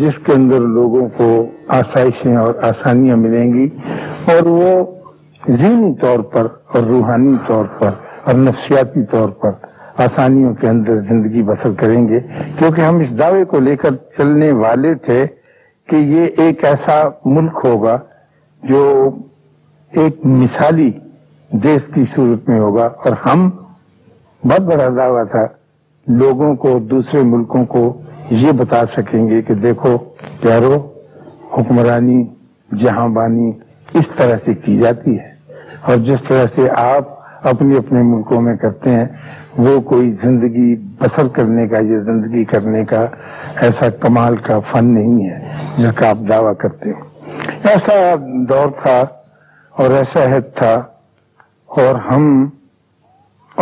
جس کے اندر لوگوں کو آسائشیں اور آسانیاں ملیں گی، اور وہ ذہنی طور پر اور روحانی طور پر اور نفسیاتی طور پر آسانیوں کے اندر زندگی بسر کریں گے، کیونکہ ہم اس دعوے کو لے کر چلنے والے تھے کہ یہ ایک ایسا ملک ہوگا جو ایک مثالی دیش کی صورت میں ہوگا، اور ہم بہت بڑا دعویٰ تھا لوگوں کو، دوسرے ملکوں کو یہ بتا سکیں گے کہ دیکھو پیارو، حکمرانی جہاں بانی اس طرح سے کی جاتی ہے، اور جس طرح سے آپ اپنے اپنے ملکوں میں کرتے ہیں وہ کوئی زندگی بسر کرنے کا یا زندگی کرنے کا ایسا کمال کا فن نہیں ہے جس کا آپ دعویٰ کرتے ہیں۔ ایسا دور تھا اور ایسا عہد تھا، اور ہم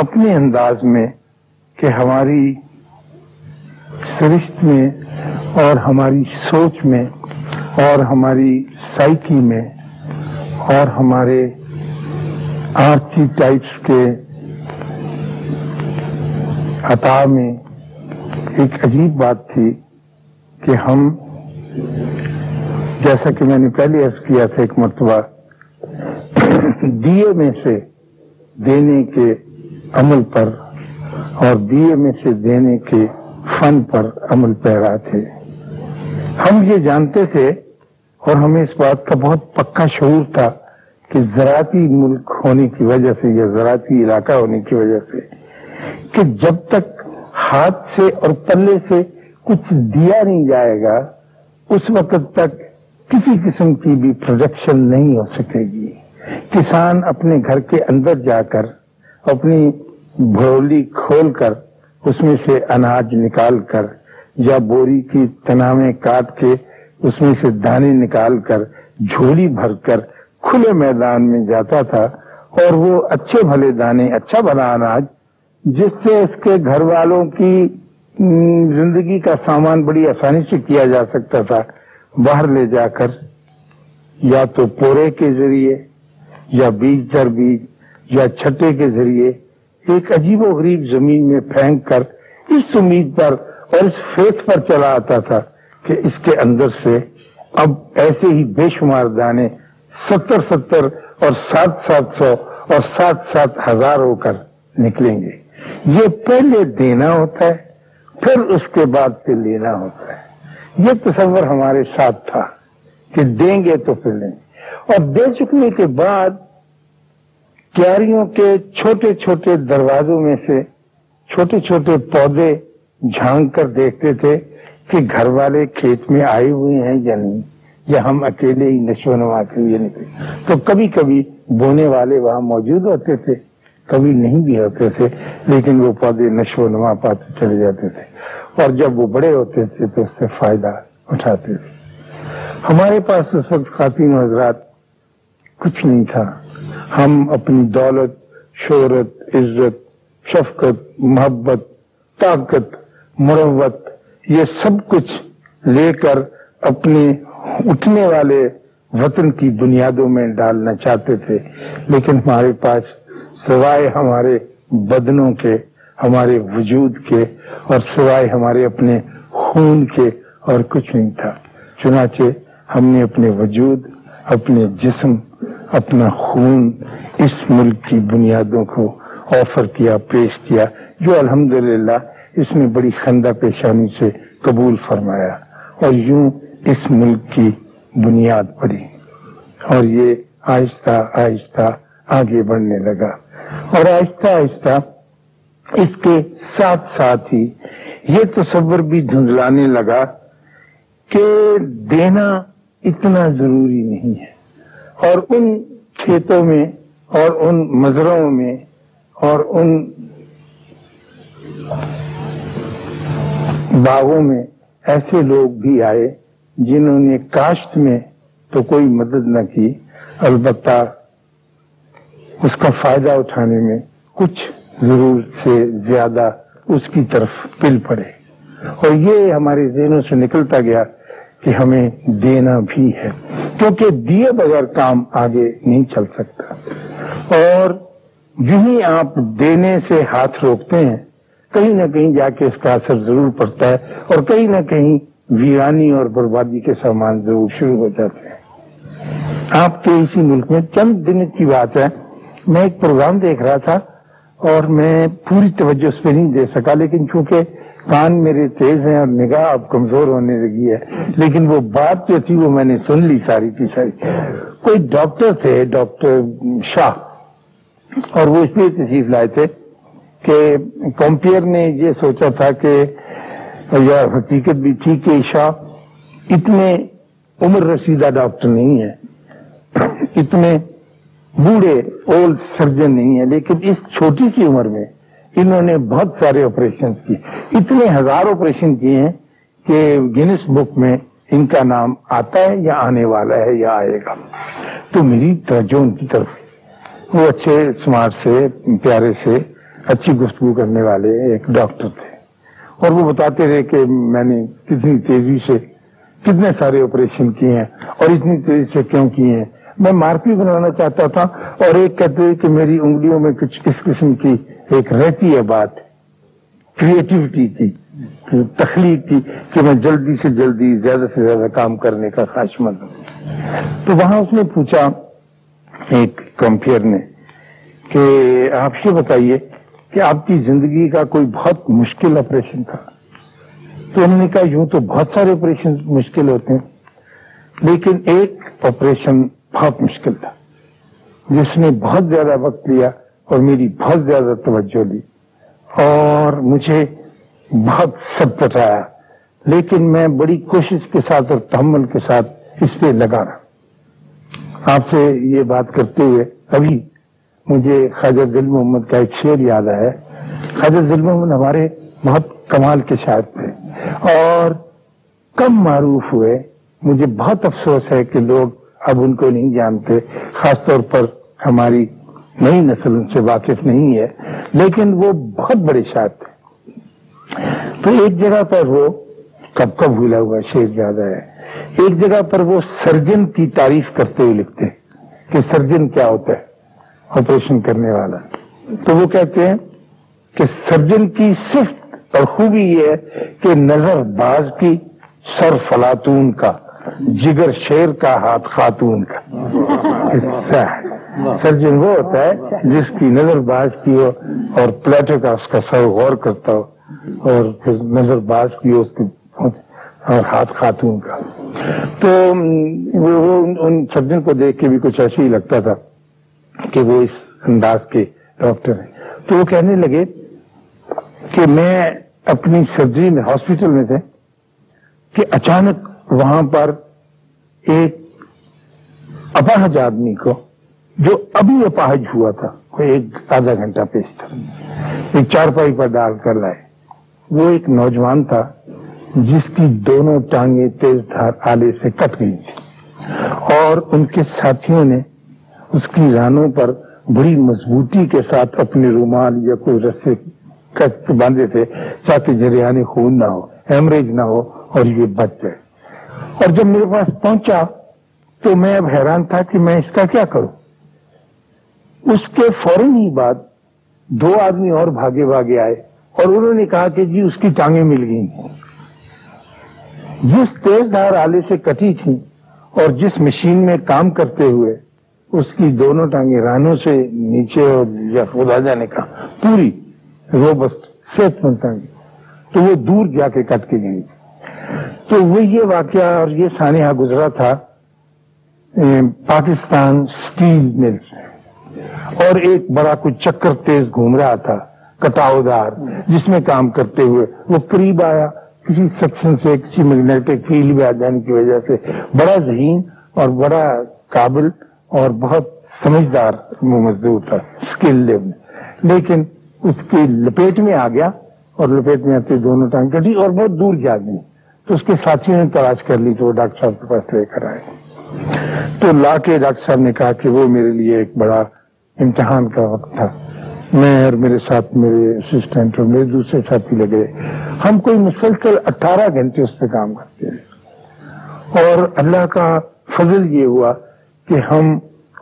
اپنے انداز میں کہ ہماری سرشت میں اور ہماری سوچ میں اور ہماری سائیکی میں اور ہمارے آرچی ٹائپس کے عطا میں ایک عجیب بات تھی کہ ہم، جیسا کہ میں نے پہلے عرض کیا تھا ایک مرتبہ، دیے میں سے دینے کے عمل پر اور دیے میں سے دینے کے فن پر عمل پیرا تھے۔ ہم یہ جانتے تھے اور ہمیں اس بات کا بہت پکا شعور تھا کہ زراعتی ملک ہونے کی وجہ سے یا زراعتی علاقہ ہونے کی وجہ سے، کہ جب تک ہاتھ سے اور پلے سے کچھ دیا نہیں جائے گا اس وقت تک کسی قسم کی بھی پروڈکشن نہیں ہو سکے گی۔ کسان اپنے گھر کے اندر جا کر اپنی بھرولی کھول کر اس میں سے اناج نکال کر یا بوری کی تنامیں کاٹ کے اس میں سے دانے نکال کر جھولی بھر کر کھلے میدان میں جاتا تھا، اور وہ اچھے بھلے دانے، اچھا بھلا اناج جس سے اس کے گھر والوں کی زندگی کا سامان بڑی آسانی سے کیا جا سکتا تھا، باہر لے جا کر یا تو پورے کے ذریعے یا بیج در بیج یا چھٹے کے ذریعے ایک عجیب و غریب زمین میں پھینک کر اس امید پر اور اس فیت پر چلا آتا تھا کہ اس کے اندر سے اب ایسے ہی بے شمار دانے 70 اور 700 اور 7,000 ہو کر نکلیں گے۔ یہ پہلے دینا ہوتا ہے، پھر اس کے بعد سے لینا ہوتا ہے۔ یہ تصور ہمارے ساتھ تھا کہ دیں گے تو پھر لیں گے، اور دے چکنے کے بعد کیاریوں کے چھوٹے چھوٹے دروازوں میں سے چھوٹے چھوٹے پودے جھانک کر دیکھتے تھے کہ گھر والے کھیت میں آئے ہوئے ہیں یا نہیں، یا ہم اکیلے ہی نشو و نما کے لیے نکلے۔ تو کبھی کبھی بونے والے وہاں موجود ہوتے تھے، کبھی نہیں بھی ہوتے تھے، لیکن وہ پودے نشو و نما پاتے چلے جاتے تھے، اور جب وہ بڑے ہوتے تھے تو اس سے فائدہ اٹھاتے تھے۔ ہمارے پاس اس وقت خواتین و حضرات کچھ نہیں تھا، ہم اپنی دولت، شہرت، عزت، شفقت، محبت، طاقت، مروت، یہ سب کچھ لے کر اپنے اٹھنے والے وطن کی بنیادوں میں ڈالنا چاہتے تھے، لیکن ہمارے پاس سوائے ہمارے بدنوں کے، ہمارے وجود کے، اور سوائے ہمارے اپنے خون کے اور کچھ نہیں تھا۔ چنانچہ ہم نے اپنے وجود، اپنے جسم، اپنا خون اس ملک کی بنیادوں کو آفر کیا، پیش کیا، جو الحمدللہ اس نے بڑی خندہ پیشانی سے قبول فرمایا، اور یوں اس ملک کی بنیاد پڑی، اور یہ آہستہ آہستہ آگے بڑھنے لگا، اور آہستہ آہستہ اس کے ساتھ ساتھ ہی یہ تصور بھی دھندلانے لگا کہ دینا اتنا ضروری نہیں ہے، اور ان کھیتوں میں اور ان مزرعوں میں اور ان باغوں میں ایسے لوگ بھی آئے جنہوں نے کاشت میں تو کوئی مدد نہ کی، البتہ اس کا فائدہ اٹھانے میں کچھ ضرور سے زیادہ اس کی طرف پل پڑے، اور یہ ہمارے ذہنوں سے نکلتا گیا کہ ہمیں دینا بھی ہے، کیونکہ دیے بغیر کام آگے نہیں چل سکتا، اور یہی آپ دینے سے ہاتھ روکتے ہیں کہیں نہ کہیں جا کے اس کا اثر ضرور پڑتا ہے، اور کہیں نہ کہیں ویرانی اور بربادی کے سامان ضرور شروع ہو جاتے ہیں. آپ کے اسی ملک میں چند دن کی بات ہے, میں ایک پروگرام دیکھ رہا تھا اور میں پوری توجہ اس پہ نہیں دے سکا, لیکن چونکہ کان میرے تیز ہیں اور نگاہ اب کمزور ہونے لگی ہے, لیکن وہ بات جو تھی وہ میں نے سن لی ساری کی ساری. کوئی ڈاکٹر تھے, ڈاکٹر شاہ, اور وہ اس لیے تشریف لائے تھے کہ کمپیئر نے یہ سوچا تھا کہ, یا حقیقت بھی تھی کہ شاہ اتنے عمر رسیدہ ڈاکٹر نہیں ہیں, اتنے بوڑھے اولڈ سرجن نہیں ہیں, لیکن اس چھوٹی سی عمر میں انہوں نے بہت سارے آپریشن کیے, اتنے ہزار آپریشن کیے ہیں کہ گینس بک میں ان کا نام آتا ہے یا آنے والا ہے یا آئے گا. تو میری توجہ ان کی طرف, وہ اچھے سمارٹ سے پیارے سے اچھی گفتگو کرنے والے ایک ڈاکٹر تھے, اور وہ بتاتے رہے کہ میں نے کتنی تیزی سے کتنے سارے آپریشن کیے ہیں اور اتنی تیزی سے کیوں کیے ہیں. میں مارپی بنانا چاہتا تھا, اور ایک کہتے کہ میری انگلیوں میں کچھ اس قسم کی ایک رہتی ہے بات کریٹیوٹی کی, تخلیق کی, کہ میں جلدی سے جلدی زیادہ سے زیادہ کام کرنے کا خواہش مند ہوں. تو وہاں اس نے پوچھا ایک کمپیئر نے کہ آپ یہ بتائیے کہ آپ کی زندگی کا کوئی بہت مشکل آپریشن تھا. تو انہوں نے کہا یوں تو بہت سارے آپریشن مشکل ہوتے ہیں, لیکن ایک آپریشن بہت مشکل تھا جس نے بہت زیادہ وقت لیا اور میری بہت زیادہ توجہ لی اور مجھے بہت سب بتایا, لیکن میں بڑی کوشش کے ساتھ اور تحمل کے ساتھ اس پہ لگا رہا. آپ سے یہ بات کرتے ہوئے ابھی مجھے خواجہ ذل محمد کا ایک شعر یاد آیا. خواجہ ذل محمد ہمارے بہت کمال کے شاعر تھے اور کم معروف ہوئے. مجھے بہت افسوس ہے کہ لوگ اب ان کو نہیں جانتے, خاص طور پر ہماری نئی نسل ان سے واقف نہیں ہے, لیکن وہ بہت بڑے شاعر تھے. تو ایک جگہ پر وہ کب کب بھولا ہوا شعر یاد آیا, ایک جگہ پر وہ سرجن کی تعریف کرتے ہوئے لکھتے ہیں کہ سرجن کیا ہوتا ہے, آپریشن کرنے والا. تو وہ کہتے ہیں کہ سرجن کی صفت اور خوبی یہ ہے کہ نظر باز کی, سر فلاطون کا, جگر شیر کا, ہاتھ خاتون کا حصہ ہے. سرجن وہ ہوتا ہے جس کی نظر باز کی ہو اور پلیٹو کا اس کا سر غور کرتا ہو, اور پھر نظر باز کی ہو اس کی اور ہاتھ خاتون کا. تو وہ ان سرجن کو دیکھ کے بھی کچھ ایسے ہی لگتا تھا کہ وہ اس انداز کے ڈاکٹر ہیں. تو وہ کہنے لگے کہ میں اپنی سرجری میں ہاسپٹل میں تھے کہ اچانک وہاں پر ایک اپاہج آدمی کو, جو ابھی اپاہج ہوا تھا, کوئی ایک آدھا گھنٹہ پیش تھا, ایک چارپائی پر ڈال کر لائے. وہ ایک نوجوان تھا جس کی دونوں ٹانگیں تیز دھار آلے سے کٹ گئی تھی, اور ان کے ساتھیوں نے اس کی رانوں پر بڑی مضبوطی کے ساتھ اپنے رومال یا کوئی رسے کس کے باندھے تھے تاکہ جریان خون نہ ہو, ہیمریج نہ ہو اور یہ بچ جائے. اور جب میرے پاس پہنچا تو میں اب حیران تھا کہ میں اس کا کیا کروں. اس کے فوراً ہی بعد دو آدمی اور بھاگے بھاگے آئے اور انہوں نے کہا کہ جی اس کی ٹانگیں مل گئی ہیں. جس تیز دھار آلے سے کٹی تھی اور جس مشین میں کام کرتے ہوئے اس کی دونوں ٹانگیں رانوں سے نیچے, اور یا خدا جانے کا, پوری روبسٹ صحت مند ٹانگیں, تو وہ دور جا کے کٹ کے گئی. تو وہ یہ واقعہ اور یہ سانحہ گزرا تھا پاکستان سٹیل مل میں, اور ایک بڑا کوئی چکر تیز گھوم رہا تھا کٹاؤ دار جس میں کام کرتے ہوئے وہ قریب آیا, کسی سیکشن سے کسی میگنیٹک فیلڈ میں آ جانے کی وجہ سے بڑا ذہین اور بڑا قابل اور بہت سمجھدار مزدور تھا, اسکل لیول, لیکن اس کی لپیٹ میں آ گیا اور لپیٹ میں آتے دونوں ٹانگ کٹی اور بہت دور جا گئی. تو اس کے ساتھیوں نے تلاش کر لی تو وہ ڈاکٹر صاحب کے پاس لے کر آئے. تو لا کے ڈاکٹر صاحب نے کہا کہ وہ میرے لیے ایک بڑا امتحان کا وقت تھا. میں اور میرے ساتھ میرے اسسٹنٹ اور میرے دوسرے ساتھی لگے, ہم کوئی مسلسل 18 گھنٹے اس پہ کام کرتے ہیں, اور اللہ کا فضل یہ ہوا کہ ہم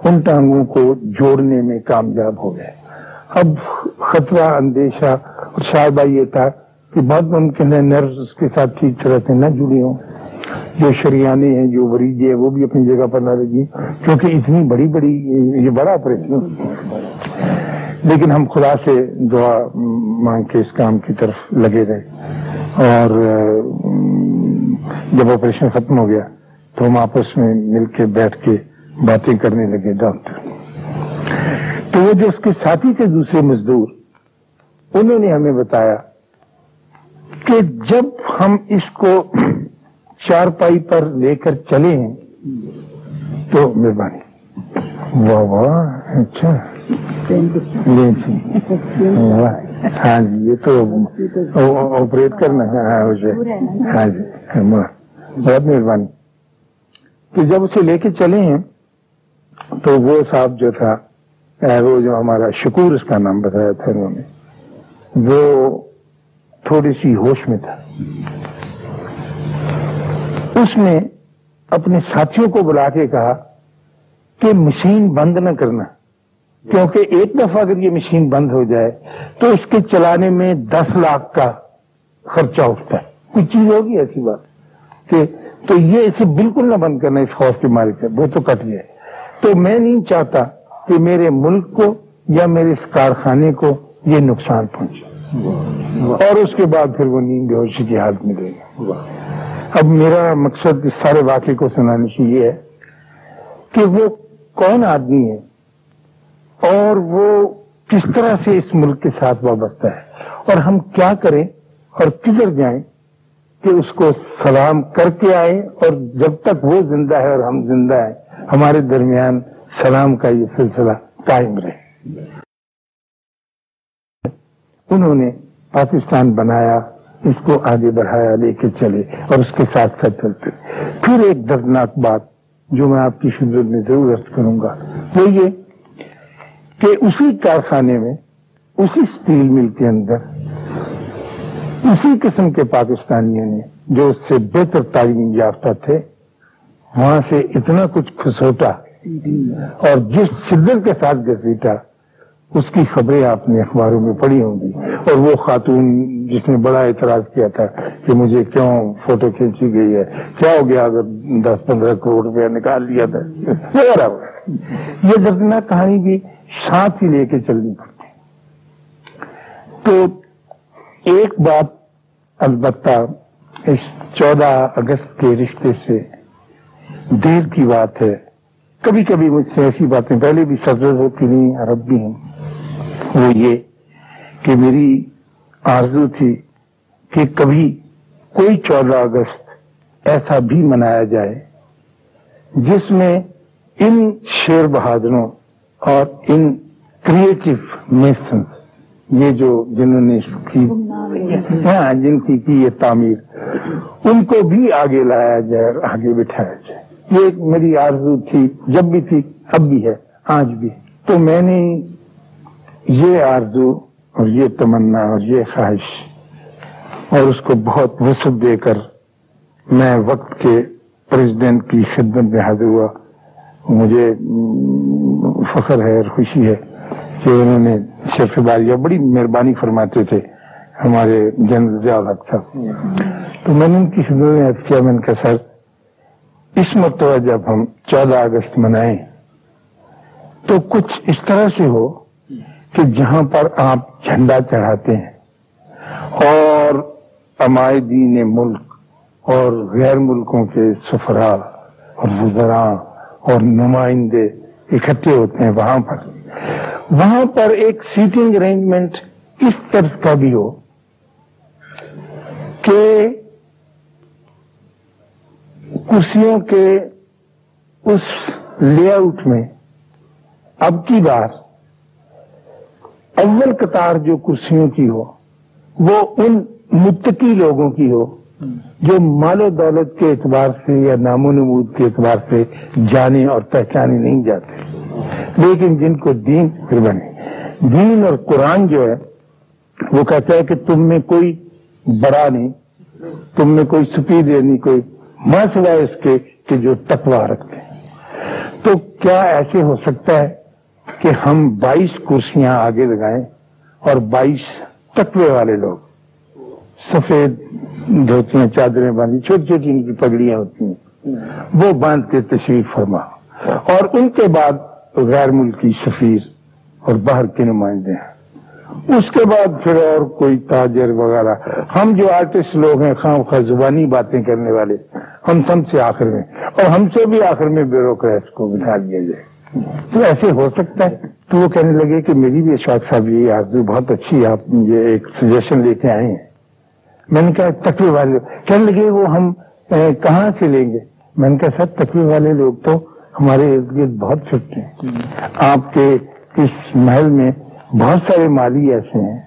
ان ٹانگوں کو جوڑنے میں کامیاب ہو گئے. اب خطرہ اندیشہ اور شائبہ یہ تھا کہ بعد ممکن ہے نرز اس کے ساتھ ٹھیک طرح سے نہ جڑی ہوں، جو شریانے ہیں، جو وریج ہے، وہ بھی اپنی جگہ پر نہ لگی، کیونکہ اتنی بڑی بڑی یہ بڑا آپریشن، لیکن ہم خدا سے دعا مانگ کے اس کام کی طرف لگے رہے، اور جب آپریشن ختم ہو گیا تو ہم آپس میں مل کے بیٹھ کے باتیں کرنے لگے ڈاکٹر، تو وہ جو اس کے ساتھی تھے دوسرے مزدور، انہوں نے ہمیں بتایا کہ جب ہم اس کو چارپائی پر لے کر چلے ہیں تو مہربانی، واہ واہ اچھا، ہاں جی یہ تو آپریٹ کرنا ہے، ہاں جی بہت مہربانی، کہ جب اسے لے کے چلے ہیں تو وہ صاحب جو تھا، وہ جو ہمارا شکور اس کا نام بتایا تھا انہوں نے، وہ تھوڑی سی ہوش میں تھا، اس نے اپنے ساتھیوں کو بلا کے کہا کہ مشین بند نہ کرنا، کیونکہ ایک دفعہ اگر یہ مشین بند ہو جائے تو اس کے چلانے میں 10 لاکھ کا خرچہ اٹھتا ہے، کچھ چیز ہوگی ایسی بات کہ، تو یہ اسے بالکل نہ بند کرنا اس خوف کے مارے سے، وہ تو کٹ گیا، تو میں نہیں چاہتا کہ میرے ملک کو یا میرے اس کارخانے کو یہ نقصان پہنچے، اور اس کے بعد پھر وہ نیند بے ہوشی کی حالت میں گئی۔ اب میرا مقصد اس سارے واقعے کو سنانے سے یہ ہے کہ وہ کون آدمی ہے اور وہ کس طرح سے اس ملک کے ساتھ وابستہ ہے، اور ہم کیا کریں اور کدھر جائیں کہ اس کو سلام کر کے آئیں، اور جب تک وہ زندہ ہے اور ہم زندہ ہیں، ہمارے درمیان سلام کا یہ سلسلہ قائم رہے۔ انہوں نے پاکستان بنایا، اس کو آگے بڑھایا، لے کے چلے، اور اس کے ساتھ ساتھ چلتے۔ پھر ایک دردناک بات جو میں آپ کی خدمت میں ضرور عرض کروں گا، وہ یہ کہ اسی کارخانے میں، اسی اسٹیل مل کے اندر، اسی قسم کے پاکستانیوں نے جو اس سے بہتر تعلیم یافتہ تھے، وہاں سے اتنا کچھ کھسوٹا اور جس شدت کے ساتھ گھسیٹا، اس کی خبریں آپ نے اخباروں میں پڑھی ہوں گی، اور وہ خاتون جس نے بڑا اعتراض کیا تھا کہ مجھے کیوں فوٹو کھینچی گئی ہے، کیا ہو گیا اگر 10-15 کروڑ روپیہ نکال لیا تھا، یہ دردناک کہانی بھی ساتھ ہی لے کے چلنی پڑتی۔ تو ایک بات البتہ اس 14 اگست کے رشتے سے دیر کی بات ہے، کبھی کبھی مجھ سے ایسی باتیں پہلے بھی سرزد ہوتی نہیں، عرب بھی ہیں، وہ یہ کہ میری آرزو تھی کہ کبھی کوئی 14 اگست ایسا بھی منایا جائے جس میں ان شیر بہادروں اور ان کریٹو میسنز، یہ جو جنہوں نے اس کی جن کی یہ تعمیر، ان کو بھی آگے لایا جائے اور آگے بٹھایا جائے۔ یہ میری آرزو تھی، جب بھی تھی، اب بھی ہے، آج بھی۔ تو میں نے یہ آرزو اور یہ تمنا اور یہ خواہش، اور اس کو بہت وسعت دے کر میں وقت کے پریزیڈنٹ کی خدمت میں حاضر ہوا۔ مجھے فخر ہے اور خوشی ہے کہ انہوں نے شرف باریہ بڑی مہربانی فرماتے تھے ہمارے جنرل ضیاء الحق صاحب، تو میں نے ان کی خدمت میں عرض کیا، میں نے کہا سر اس مرتبہ جب ہم 14 اگست منائیں تو کچھ اس طرح سے ہو کہ جہاں پر آپ جھنڈا چڑھاتے ہیں اور امائے دین ملک اور غیر ملکوں کے سفراء اور وزراء اور نمائندے اکٹھے ہوتے ہیں، وہاں پر ایک سیٹنگ ارینجمنٹ اس طرح کا بھی ہو کہ کرسیوں کے اس لے آؤٹ میں اب کی بار اول قطار جو کرسیوں کی ہو وہ ان متقی لوگوں کی ہو جو مال و دولت کے اعتبار سے یا نام و نمود کے اعتبار سے جانے اور پہچانے نہیں جاتے، لیکن جن کو دین بنے، دین اور قرآن جو ہے وہ کہتا ہے کہ تم میں کوئی بڑا نہیں، تم میں کوئی سپیریئر نہیں، کوئی ماں سوائے اس کے کہ جو تقوی رکھتے ہیں۔ تو کیا ایسے ہو سکتا ہے کہ ہم 22 کرسیاں آگے لگائیں اور 22 تقوی والے لوگ سفید دھوتی ہیں، چادریں باندھی، چھوٹی چھوٹی ان کی پگڑیاں ہوتی ہیں، وہ باندھ کے تشریف فرما، اور ان کے بعد غیر ملکی سفیر اور باہر کے نمائندے ہیں، اس کے بعد پھر اور کوئی تاجر وغیرہ. ہم جو آرٹسٹ لوگ ہیں، خام خواہ زبانی باتیں کرنے والے، ہم سب سے آخر میں، اور ہم سے بھی آخر میں بیوروکریٹس کو بٹھا دیا جائے. تو ایسے ہو سکتا ہے؟ تو وہ کہنے لگے کہ میری بھی اشفاق صاحب یہ آرزو بہت اچھی ہے، آپ مجھے ایک سجیشن لے کے آئے ہیں. میں نے کہا تقوی والے، کہنے لگے وہ ہم کہاں سے لیں گے؟ میں نے کہا سب تقوی والے لوگ تو ہمارے ارد گرد بہت چھٹتے ہیں، آپ کے اس محل میں بہت سارے مالی ایسے ہیں،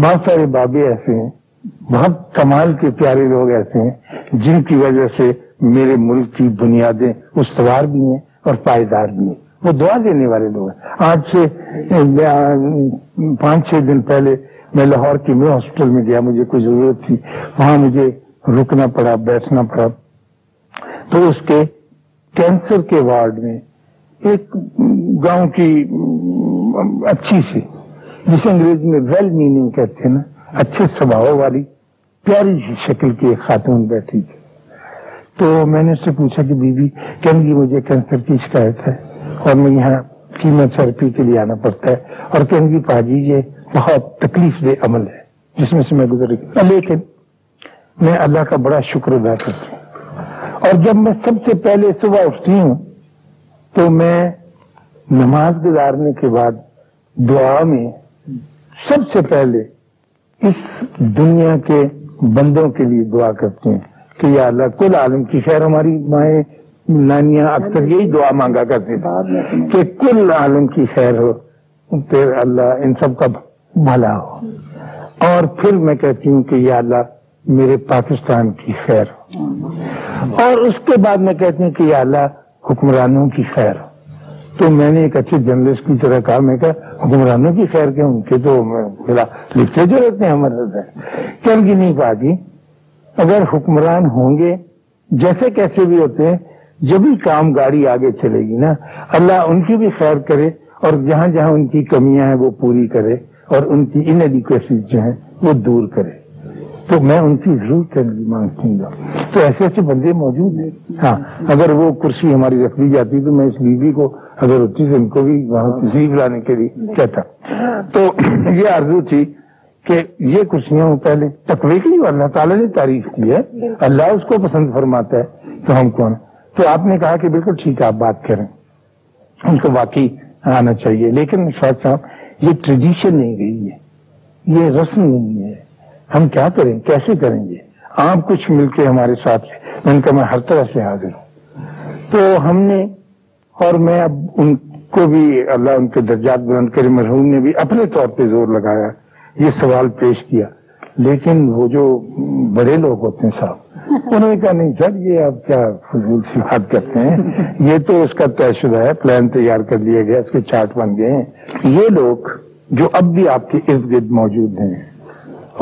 بہت سارے بابے ایسے ہیں، بہت کمال کے پیارے لوگ ایسے ہیں جن کی وجہ سے میرے ملک کی بنیادیں استوار بھی ہیں اور پائیدار بھی ہیں، وہ دعا دینے والے لوگ ہیں. آج سے 5-6 دن پہلے میں لاہور کے میں ہاسپٹل میں گیا، مجھے کوئی ضرورت تھی، وہاں مجھے رکنا پڑا، بیٹھنا پڑا. تو اس کے کینسر کے وارڈ میں ایک گاؤں کی اچھی سی، جسے انگریزی میں ویل میننگ کہتے ہیں نا، اچھے سبھاؤ والی پیاری سی شکل کی ایک خاتون بیٹھی تھی. تو میں نے اس سے پوچھا کہ بیوی، کہنے کی مجھے کینسر کی شکایت ہے اور میں یہاں کیمو تھراپی کے لیے آنا پڑتا ہے، اور کہنے کی پاجی یہ بہت تکلیف دہ عمل ہے جس میں سے میں گزر رہی ہوں، لیکن میں اللہ کا بڑا شکر ادا کرتی ہوں. اور جب میں سب سے پہلے صبح اٹھتی ہوں تو میں نماز گزارنے کے بعد دعا میں سب سے پہلے اس دنیا کے بندوں کے لیے دعا کرتی ہوں کہ یا اللہ کل عالم کی خیر. ہماری مائیں نانیاں اکثر یہی دعا مانگا کرتی تھیں کہ کل عالم کی خیر ہو، پھر اللہ ان سب کا بھلا ہو. اور پھر میں کہتی ہوں کہ یا اللہ میرے پاکستان کی خیر ہو، اور اس کے بعد میں کہتی ہوں کہ یا اللہ حکمرانوں کی خیر ہو. تو میں نے ایک اچھے جرنلسٹ کی طرح کہا، میں کہا حکمرانوں کی خیر کے ان کے تو لکھتے جو رہتے ہیں ہمارے ساتھ، کہنے کی نہیں پا جی، اگر حکمران ہوں گے جیسے کیسے بھی ہوتے ہیں، جب ہی کام گاڑی آگے چلے گی نا، اللہ ان کی بھی خیر کرے اور جہاں جہاں ان کی کمیاں ہیں وہ پوری کرے اور ان کی انڈیکویسیز جو ہیں وہ دور کرے. تو میں ان کی ضرور تنگی مانگتی ہوں. تو ایسے ایسے بندے موجود ہیں. ہاں اگر وہ کرسی ہماری رکھ دی جاتی تو میں اس بیوی کو اگر ہوتی تو ان کو بھی وہاں تشریف لانے کے لیے کہتا. تو یہ آرزو تھی کہ یہ کرسیاں پہلے تقوی کی جو اللہ تعالیٰ نے تعریف کی ہے، اللہ اس کو پسند فرماتا ہے تو ہم کون. تو آپ نے کہا کہ بالکل ٹھیک ہے، آپ بات کریں، ان کو واقعی آنا چاہیے. لیکن شاید صاحب یہ ٹریڈیشن نہیں گئی ہے، یہ رسم نہیں ہے، ہم کیا کریں، کیسے کریں گے؟ آپ کچھ مل کے ہمارے ساتھ. ان کا میں ہر طرح سے حاضر ہوں. تو ہم نے، اور میں اب ان کو بھی اللہ ان کے درجات بلند کرے، مرحوم نے بھی اپنے طور پہ زور لگایا، یہ سوال پیش کیا، لیکن وہ جو بڑے لوگ ہوتے ہیں صاحب، انہوں نے کہا نہیں سر یہ آپ کیا فضول سی بات کرتے ہیں، یہ تو اس کا طے شدہ ہے، پلان تیار کر لیا گیا، اس کے چارٹ بن گئے ہیں. یہ لوگ جو اب بھی آپ کے ارد گرد موجود ہیں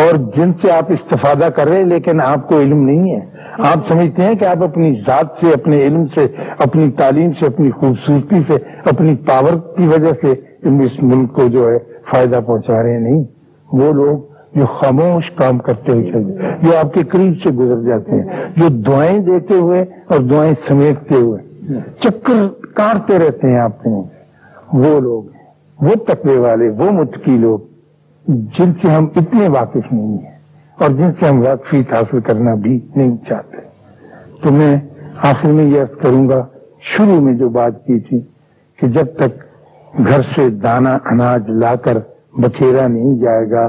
اور جن سے آپ استفادہ کر رہے ہیں، لیکن آپ کو علم نہیں ہے، آپ سمجھتے ہیں کہ آپ اپنی ذات سے، اپنے علم سے، اپنی تعلیم سے، اپنی خوبصورتی سے، اپنی پاور کی وجہ سے اس ملک کو جو ہے فائدہ پہنچا رہے ہیں. نہیں، وہ لوگ جو خاموش کام کرتے ہوئے، جو آپ کے قریب سے گزر جاتے ہیں، جو دعائیں دیتے ہوئے اور دعائیں سمیٹتے ہوئے چکر کاٹتے رہتے ہیں آپ کے، وہ لوگ، وہ تقوی والے، وہ متقی لوگ جن سے ہم اتنے واقف نہیں ہیں اور جن سے ہم واقفیت حاصل کرنا بھی نہیں چاہتے. تو میں آخر میں یہ عرض کروں گا، شروع میں جو بات کی تھی کہ جب تک گھر سے دانا اناج لا کر بکھیرا نہیں جائے گا،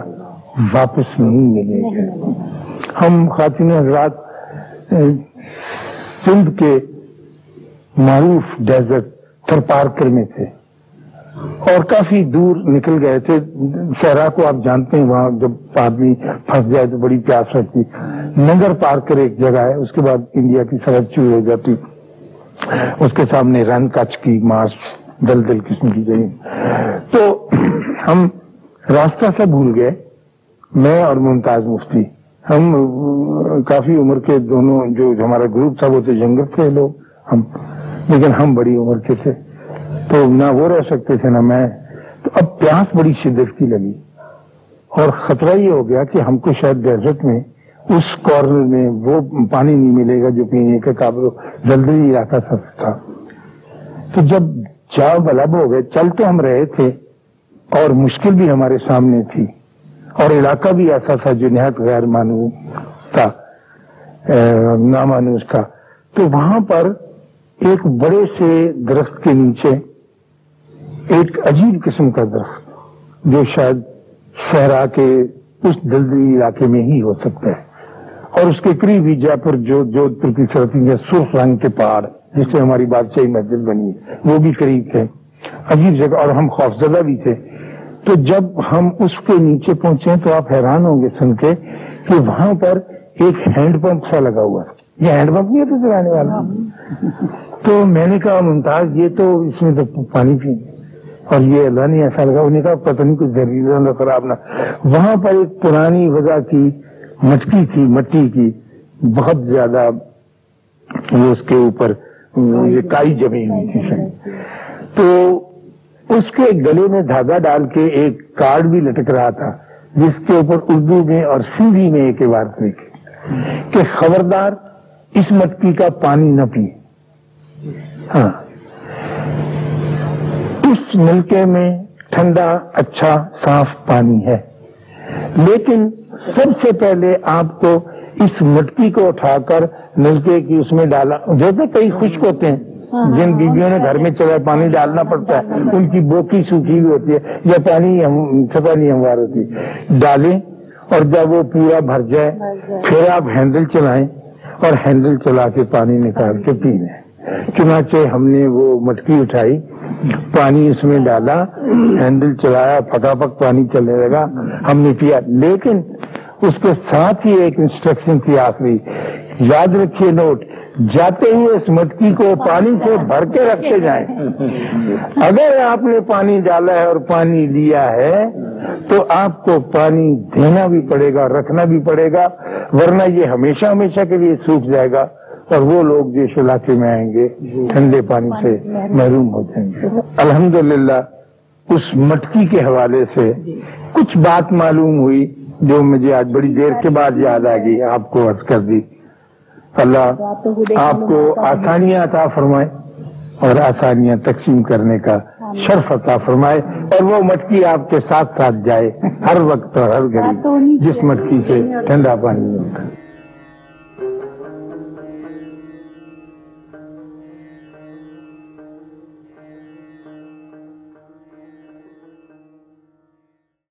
واپس نہیں ملے گا. ہم خواتین حضرات سندھ کے معروف ڈیزرٹ تھرپارکر میں تھے اور کافی دور نکل گئے تھے. صحرا کو آپ جانتے ہیں، وہاں جب آدمی پھنس جائے تو بڑی پیاس لگتی. ننگر پارکر ایک جگہ ہے، اس کے بعد انڈیا کی سرحد شروع ہو جاتی، اس کے سامنے رن کچھ کی مارش دلدل قسم کی گئی. تو ہم راستہ سے بھول گئے، میں اور ممتاز مفتی، ہم کافی عمر کے دونوں، جو ہمارا گروپ تھا وہ تو جنگل تھے لوگ ہم، لیکن ہم بڑی عمر کے تھے تو نہ وہ رہ سکتے تھے نہ میں. تو اب پیاس بڑی شدت کی لگی اور خطرہ یہ ہو گیا کہ ہم کو شاید ڈیزرٹ میں اس کارنر میں وہ پانی نہیں ملے گا جو پینے کے قابل زلزلی علاقہ تھا. تو جب چاو بلب ہو گئے، چل تو ہم رہے تھے اور مشکل بھی ہمارے سامنے تھی، اور علاقہ بھی ایسا تھا جو نہایت غیر مانوس تھا، نامانوس تھا. تو وہاں پر ایک بڑے سے درخت کے نیچے ایک عجیب قسم کا درخت جو شاید صحرا کے اس دلدلی علاقے میں ہی ہو سکتا ہے، اور اس کے قریب ہی جا پر جو جودھ پور کی سرحدیں ہیں، سرخ رنگ کے پہاڑ جس سے ہماری بادشاہی مسجد بنی ہے، وہ بھی قریب تھے. عجیب جگہ، اور ہم خوفزدہ بھی تھے. تو جب ہم اس کے نیچے پہنچے تو آپ حیران ہوں گے سن کے کہ وہاں پر ایک ہینڈ پمپ سا لگا ہوا تھا. یہ ہینڈ پمپ نہیں ہوتا چلانے والا. تو میں نے کہا ممتاز، یہ تو اس میں تو پانی پی، اور یہ اللہ نے ایسا لگا. انہیں کہا پتہ نہیں کچھ زہریلا نہ خراب نہ. وہاں پر ایک پرانی وضع کی مٹکی تھی، مٹی کی بہت زیادہ اس کے اوپر کائی جمی ہوئی تھی. تو اس کے گلے میں دھاگا ڈال کے ایک کارڈ بھی لٹک رہا تھا جس کے اوپر اردو میں اور سندھی میں ایک عبارت لکھی کہ خبردار اس مٹکی کا پانی نہ پی. ہاں، اس ملکے میں ٹھنڈا اچھا صاف پانی ہے، لیکن سب سے پہلے آپ کو اس مٹکی کو اٹھا کر نلکے کی اس میں ڈالا. جیسے کئی خشک ہوتے ہیں، جن بیویوں نے گھر میں چلا پانی ڈالنا پڑتا ہے، ان کی بوکی سوکھی بھی ہوتی ہے یا پانی سطح نہیں ہموار ہوتی ہے. ڈالیں اور جب وہ پورا بھر جائے پھر آپ ہینڈل چلائیں، اور ہینڈل چلا کے پانی نکال کے پی لیں. چنانچہ ہم نے وہ مٹکی اٹھائی، پانی اس میں ڈالا، ہینڈل چلایا، پھٹاپٹ پانی چلنے لگا، ہم نے پیا. لیکن اس کے ساتھ ہی ایک انسٹرکشن تھی آخری، یاد رکھیے نوٹ، جاتے ہی اس مٹکی کو پانی سے بھر کے رکھتے جائیں. اگر آپ نے پانی ڈالا ہے اور پانی لیا ہے تو آپ کو پانی دینا بھی پڑے گا اور رکھنا بھی پڑے گا، ورنہ یہ ہمیشہ ہمیشہ کے لیے سوکھ جائے گا، اور وہ لوگ جس علاقے میں آئیں گے ٹھنڈے پانی سے محروم ہو جائیں گے. الحمدللہ اس مٹکی کے حوالے سے کچھ بات معلوم ہوئی جو مجھے آج بڑی دیر کے بعد یاد آ گئی، آپ کو عرض کر دی. اللہ آپ کو آسانیاں عطا فرمائے اور آسانیاں تقسیم کرنے کا شرف عطا فرمائے، اور وہ مٹکی آپ کے ساتھ ساتھ جائے ہر وقت اور ہر گھڑی، جس مٹکی سے ٹھنڈا پانی ملتا ہے.